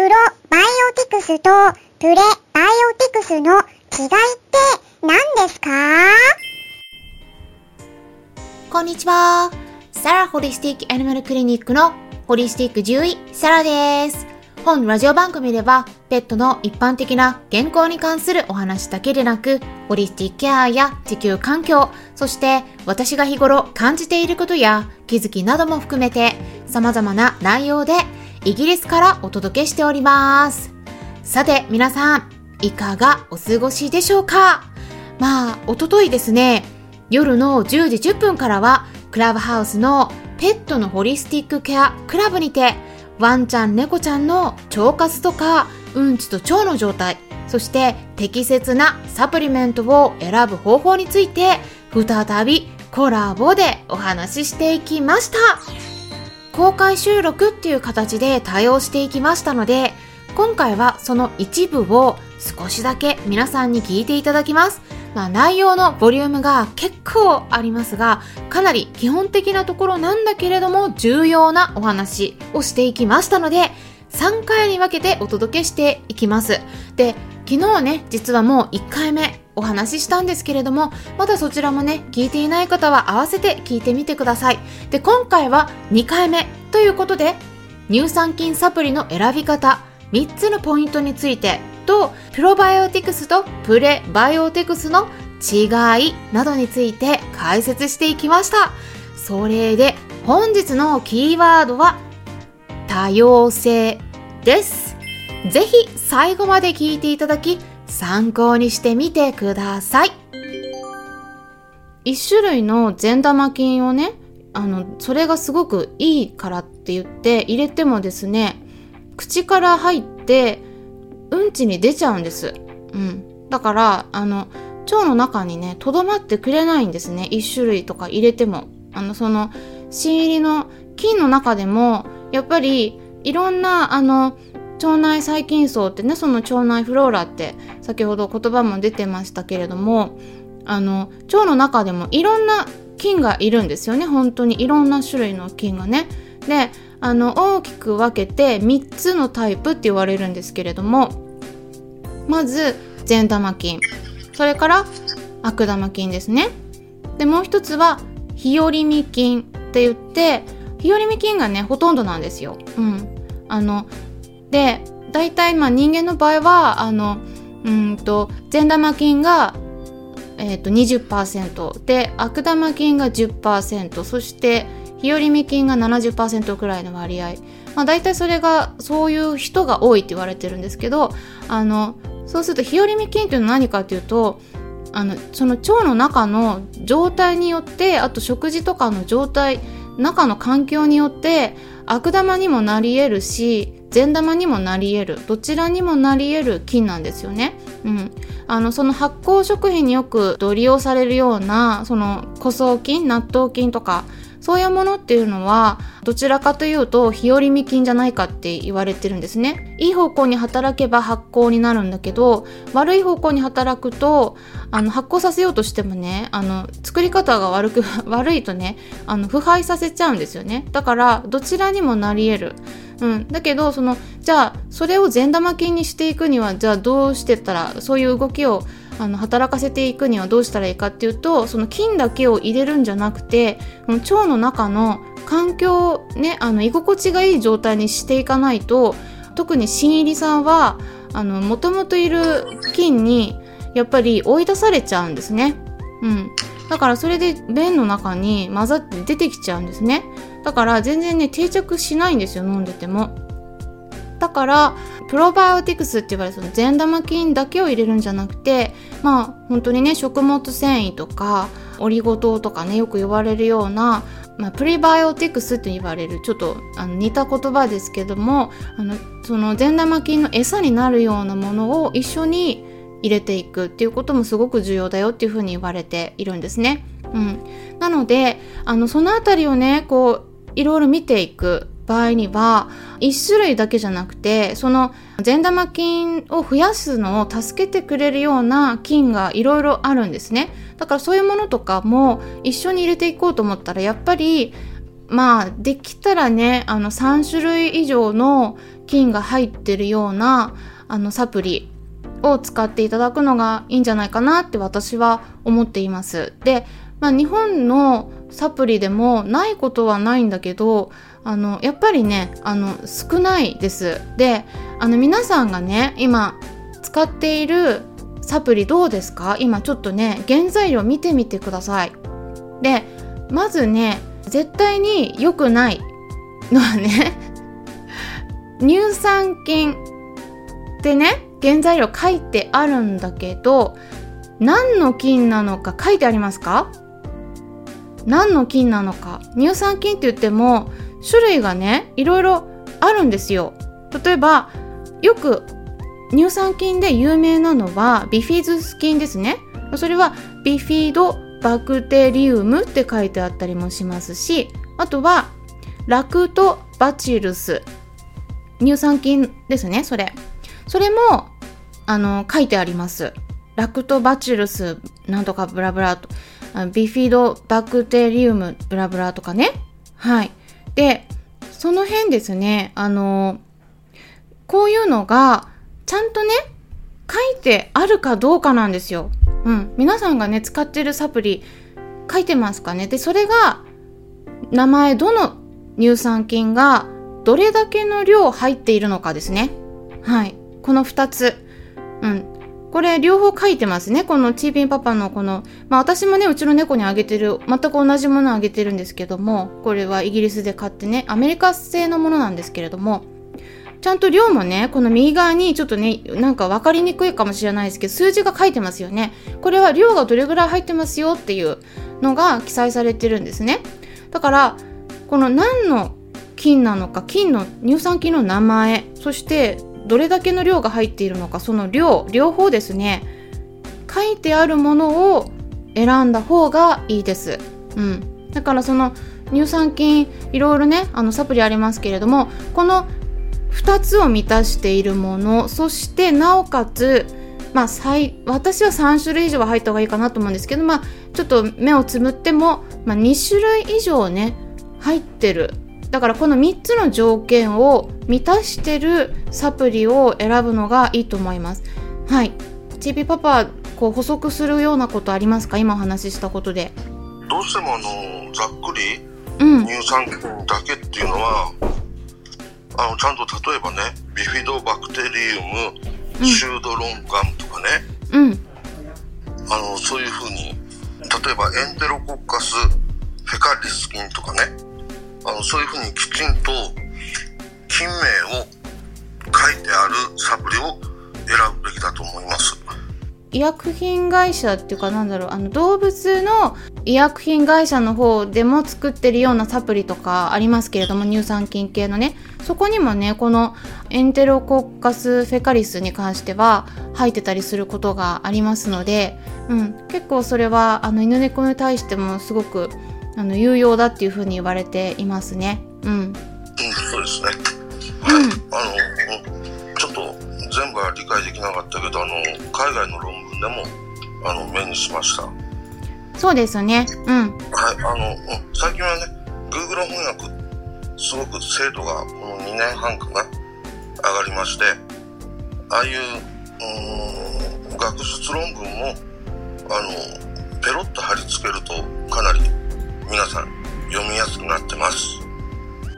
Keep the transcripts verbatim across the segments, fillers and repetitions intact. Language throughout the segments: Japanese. プロバイオティクスとプレバイオティクスの違いって何ですか？こんにちは。サラホリスティックアニマルクリニックのホリスティック獣医サラです。本ラジオ番組ではペットの一般的な健康に関するお話だけでなく、ホリスティックケアや地球環境、そして私が日頃感じていることや気づきなども含めて様々な内容でイギリスからお届けしております。さて皆さん、いかがお過ごしでしょうか？まあ一昨日ですね、夜のじゅうじじゅっぷんからはクラブハウスのペットのホリスティックケアクラブにて、ワンちゃん猫ちゃんの腸活とかうんちと腸の状態、そして適切なサプリメントを選ぶ方法について再びコラボでお話ししていきました。公開収録っていう形で対応していきましたので、今回はその一部を少しだけ皆さんに聞いていただきます。まあ内容のボリュームが結構ありますが、かなり基本的なところなんだけれども重要なお話をしていきましたので、さんかいに分けてお届けしていきます。で、昨日ね、実はもういっかいめお話ししたんですけれども、まだそちらもね、聞いていない方は合わせて聞いてみてください。で、今回はにかいめということで、乳酸菌サプリの選び方、みっつのポイントについてと、プロバイオティクスとプレバイオティクスの違いなどについて解説していきました。それで本日のキーワードは多様性です。ぜひ最後まで聞いていただき、参考にしてみてください。一種類の善玉菌をね、あのそれがすごくいいからって言って入れてもですね、口から入ってうんちに出ちゃうんです。うん。だからあの腸の中にねとどまってくれないんですね。一種類とか入れても、あのその新入りの菌の中でもやっぱりいろんなあの腸内細菌層ってね、その腸内フローラって先ほど言葉も出てましたけれども、あの腸の中でもいろんな菌がいるんですよね。本当にいろんな種類の菌がね。で、あの大きく分けてみっつのタイプって言われるんですけれども、まず善玉菌、それから悪玉菌ですね。で、もう一つは日和見菌って言って、日和見菌がねほとんどなんですよ。うん。あので、大体まあ人間の場合はあのうんと善玉菌が、えー、と にじゅっパーセント で、悪玉菌が じゅっパーセント、 そして日和見菌が ななじゅっパーセント くらいの割合、まあ、大体それがそういう人が多いって言われてるんですけど、あのそうすると日和見菌っていうのは何かっていうと、あのその腸の中の状態によって、あと食事とかの状態、中の環境によって悪玉にもなり得るし善玉にもなり得る、どちらにもなり得る菌なんですよね。うん、あのその発酵食品によく利用されるようなその枯草菌、納豆菌とかそういうものっていうのはどちらかというと日和見菌じゃないかって言われてるんですね。いい方向に働けば発酵になるんだけど、悪い方向に働くとあの発酵させようとしてもね、あの作り方が悪く悪いとね、あの腐敗させちゃうんですよね。だからどちらにもなり得る。うん、だけどそのじゃあそれを善玉菌にしていくには、じゃあどうしてったら、そういう動きをあの働かせていくにはどうしたらいいかっていうと、その菌だけを入れるんじゃなくて、腸の中の環境をね、あの居心地がいい状態にしていかないと、特に新入りさんはあの元々いる菌にやっぱり追い出されちゃうんですね。うん、だからそれで便の中に混ざって出てきちゃうんですね。だから全然ね定着しないんですよ、飲んでても。だからプロバイオティクスって言われるその善玉菌だけを入れるんじゃなくて、まあ本当にね食物繊維とかオリゴ糖とかね、よく言われるような、まあ、プレバイオティクスって言われるちょっとあの似た言葉ですけども、あのその善玉菌の餌になるようなものを一緒に入れていくっていうこともすごく重要だよっていうふうに言われているんですね。うん、なのであのそのあたりをねこういろいろ見ていく場合には、一種類だけじゃなくて、その善玉菌を増やすのを助けてくれるような菌がいろいろあるんですね。だからそういうものとかも一緒に入れていこうと思ったら、やっぱりまあできたらねあのさん種類以上の菌が入ってるようなあのサプリを使っていただくのがいいんじゃないかなって私は思っています。で、まあ、日本のサプリでもないことはないんだけど、あのやっぱりねあの少ないです。で、あの皆さんがね今使っているサプリどうですか？今ちょっとね原材料見てみてください。で、まずね絶対に良くないのはね乳酸菌ってね原材料書いてあるんだけど、何の菌なのか書いてありますか？何の菌なのか。乳酸菌って言っても種類がねいろいろあるんですよ。例えばよく乳酸菌で有名なのはビフィズス菌ですね。それはビフィドバクテリウムって書いてあったりもしますし、あとはラクトバチルス、乳酸菌ですね。それそれもあの書いてあります。ラクトバチルスなんとかブラブラと、ビフィドバクテリウムブラブラとかね。はい。で、その辺ですね、あのこういうのがちゃんとね書いてあるかどうかなんですよ。うん、皆さんがね使ってるサプリ書いてますかね。で、それが名前、どの乳酸菌がどれだけの量入っているのかですね。はい、このふたつ、うん、これ両方書いてますね。このチーピンパパのこの、まあ、私もねうちの猫にあげてる全く同じものをあげてるんですけども、これはイギリスで買ってねアメリカ製のものなんですけれども、ちゃんと量もねこの右側にちょっとねなんか分かりにくいかもしれないですけど数字が書いてますよね。これは量がどれぐらい入ってますよっていうのが記載されてるんですね。だからこの何の菌なのか、菌の乳酸菌の名前、そしてどれだけの量が入っているのか、その量両方ですね書いてあるものを選んだ方がいいです。うん、だからその乳酸菌いろいろねあのサプリありますけれども、このふたつを満たしているもの、そしてなおかつ、まあ、最私はさんしゅるい以上は入った方がいいかなと思うんですけど、まあ、ちょっと目をつむっても、まあ、にしゅるい以上ね入ってる。だからこのみっつの条件を満たしてるサプリを選ぶのがいいと思います。はい。チーピーパパ、こう補足するようなことありますか？今お話ししたことでどうしてもあのざっくり、うん、乳酸菌だけっていうのはあのちゃんと例えばねビフィドバクテリウムシュードロンガムとかね、うん、あのそういう風に例えばエンテロコッカスフェカリス菌とかね、あのそういう風にきちんと菌名を書いてあるサプリを選ぶべきだと思います。医薬品会社っていうかなんだろう、あの動物の医薬品会社の方でも作ってるようなサプリとかありますけれども、乳酸菌系のね、そこにもねこのエンテロコッカスフェカリスに関しては入ってたりすることがありますので、うん、結構それはあの犬猫に対してもすごくあの有用だっていうふうに言われていますね。うん、うん、そうですね、うん、あのちょっと全部は理解できなかったけど、あの海外の論文でもあの目にしました。そうですね、うん、はい、あの最近はね Google 翻訳すごく精度がこのにねんはんかな上がりまして、ああいう、うーん、学術論文もあのペロッと貼り付けるとかなり皆さん読みやすくなってます。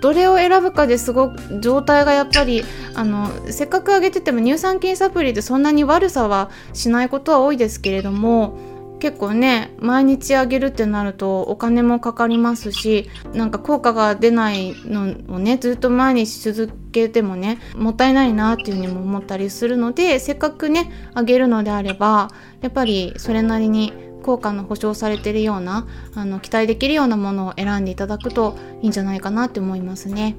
どれを選ぶかですごく状態がやっぱりあのせっかくあげてても乳酸菌サプリでそんなに悪さはしないことは多いですけれども、結構ね毎日あげるってなるとお金もかかりますし、なんか効果が出ないのをねずっと毎日続けてもねもったいないなっていうふうにも思ったりするので、せっかくねあげるのであればやっぱりそれなりに効果の保証されているようなあの期待できるようなものを選んでいただくといいんじゃないかなって思いますね。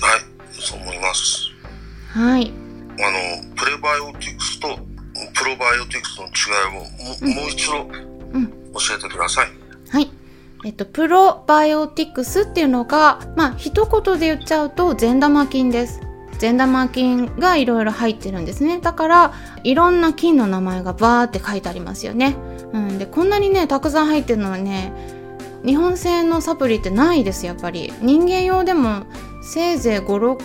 はい、そう思います。はい、あのプレバイオティクスとプロバイオティクスの違いを も,、うん、もう一度教えてください。うん、はい、えっと、プロバイオティクスっていうのが、まあ、一言で言っちゃうと善玉菌です。善玉菌がいろいろ入ってるんですね。だからいろんな菌の名前がバーって書いてありますよね。うん、でこんなにねたくさん入ってるのはね日本製のサプリってないです。やっぱり人間用でもせいぜいご、ろっ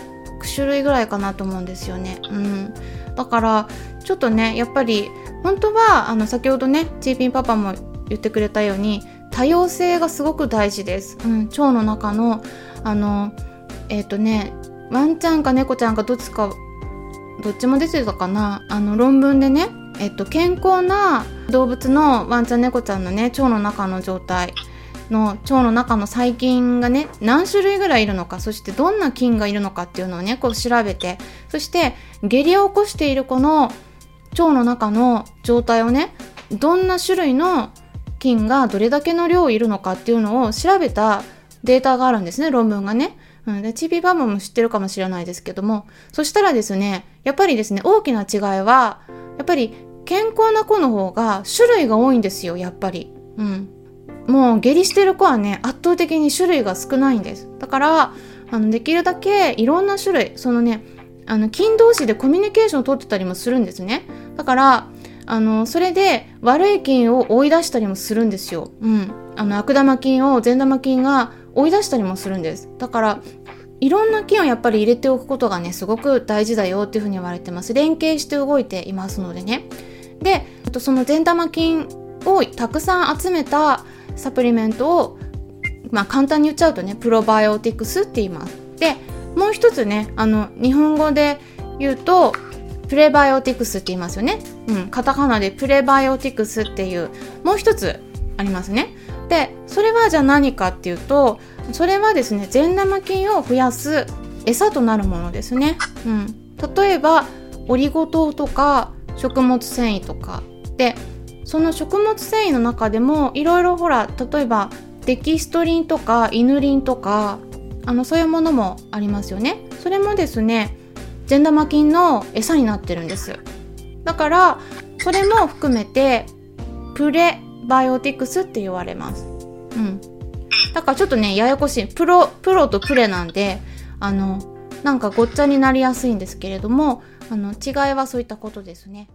種類ぐらいかなと思うんですよね、うん、だからちょっとねやっぱり本当はあの先ほどねチーピンパパも言ってくれたように多様性がすごく大事です、うん、腸の中のあのえっとねワンちゃんか猫ちゃんかどっちかどっちも出てたかなあの論文でね、えっと、健康な動物のワンちゃん猫ちゃんのね腸の中の状態の腸の中の細菌がね何種類ぐらいいるのかそしてどんな菌がいるのかっていうのをねこう調べてそして下痢を起こしている子の腸の中の状態をねどんな種類の菌がどれだけの量いるのかっていうのを調べたデータがあるんですね論文がね、うん、でチビバムも知ってるかもしれないですけどもそしたらですねやっぱりですね大きな違いはやっぱり健康な子の方が種類が多いんですよやっぱり、うんもう下痢してる子はね圧倒的に種類が少ないんです。だからあのできるだけいろんな種類そのねあの菌同士でコミュニケーションを取ってたりもするんですね。だからあのそれで悪い菌を追い出したりもするんですよ、うん、あの悪玉菌を善玉菌が追い出したりもするんです。だからいろんな菌をやっぱり入れておくことがねすごく大事だよっていうふうに言われてます。連携して動いていますのでね。であとその善玉菌をたくさん集めたサプリメントを、まあ、簡単に言っちゃうとねプロバイオティクスって言います。でもう一つねあの日本語で言うとプレバイオティクスって言いますよね、うん、カタカナでプレバイオティクスっていうもう一つありますね。でそれはじゃあ何かっていうとそれはですね善玉菌を増やす餌となるものですね、うん、例えばオリゴ糖とか食物繊維とかでその食物繊維の中でもいろいろほら例えばデキストリンとかイヌリンとかあのそういうものもありますよね。それもですね善玉菌の餌になってるんです。だからそれも含めてプレバイオティクスって言われます、うん、だからちょっとねややこしいプロ、プロとプレなんであのなんかごっちゃになりやすいんですけれどもあの違いはそういったことですね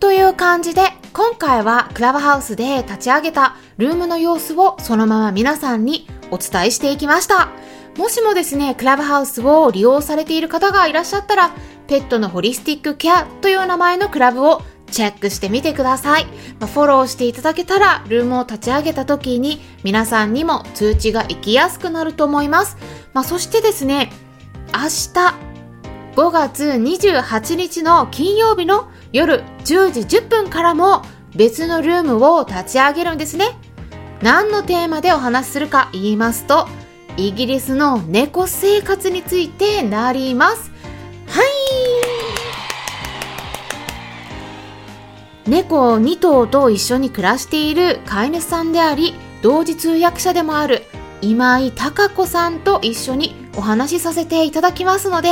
という感じで今回はクラブハウスで立ち上げたルームの様子をそのまま皆さんにお伝えしていきました。もしもですねクラブハウスを利用されている方がいらっしゃったらペットのホリスティックケアという名前のクラブをチェックしてみてください。まあ、フォローしていただけたらルームを立ち上げた時に皆さんにも通知が行きやすくなると思います。まあ、そしてですね明日ごがつにじゅうはちにちの金曜日の夜じゅうじじゅっぷんからも別のルームを立ち上げるんですね。何のテーマでお話しするか言いますと、イギリスの猫生活についてなります。はい。猫にとうと一緒に暮らしている飼い主さんであり、同時通訳者でもある今井孝子さんと一緒にお話しさせていただきますので、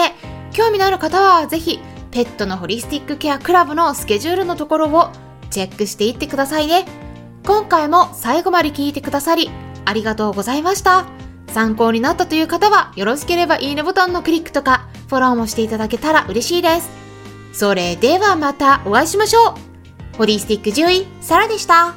興味のある方はぜひペットのホリスティックケアクラブのスケジュールのところをチェックしていってくださいね。今回も最後まで聞いてくださりありがとうございました。参考になったという方はよろしければいいねボタンのクリックとかフォローもしていただけたら嬉しいです。それではまたお会いしましょう。ホリスティック獣医サラでした。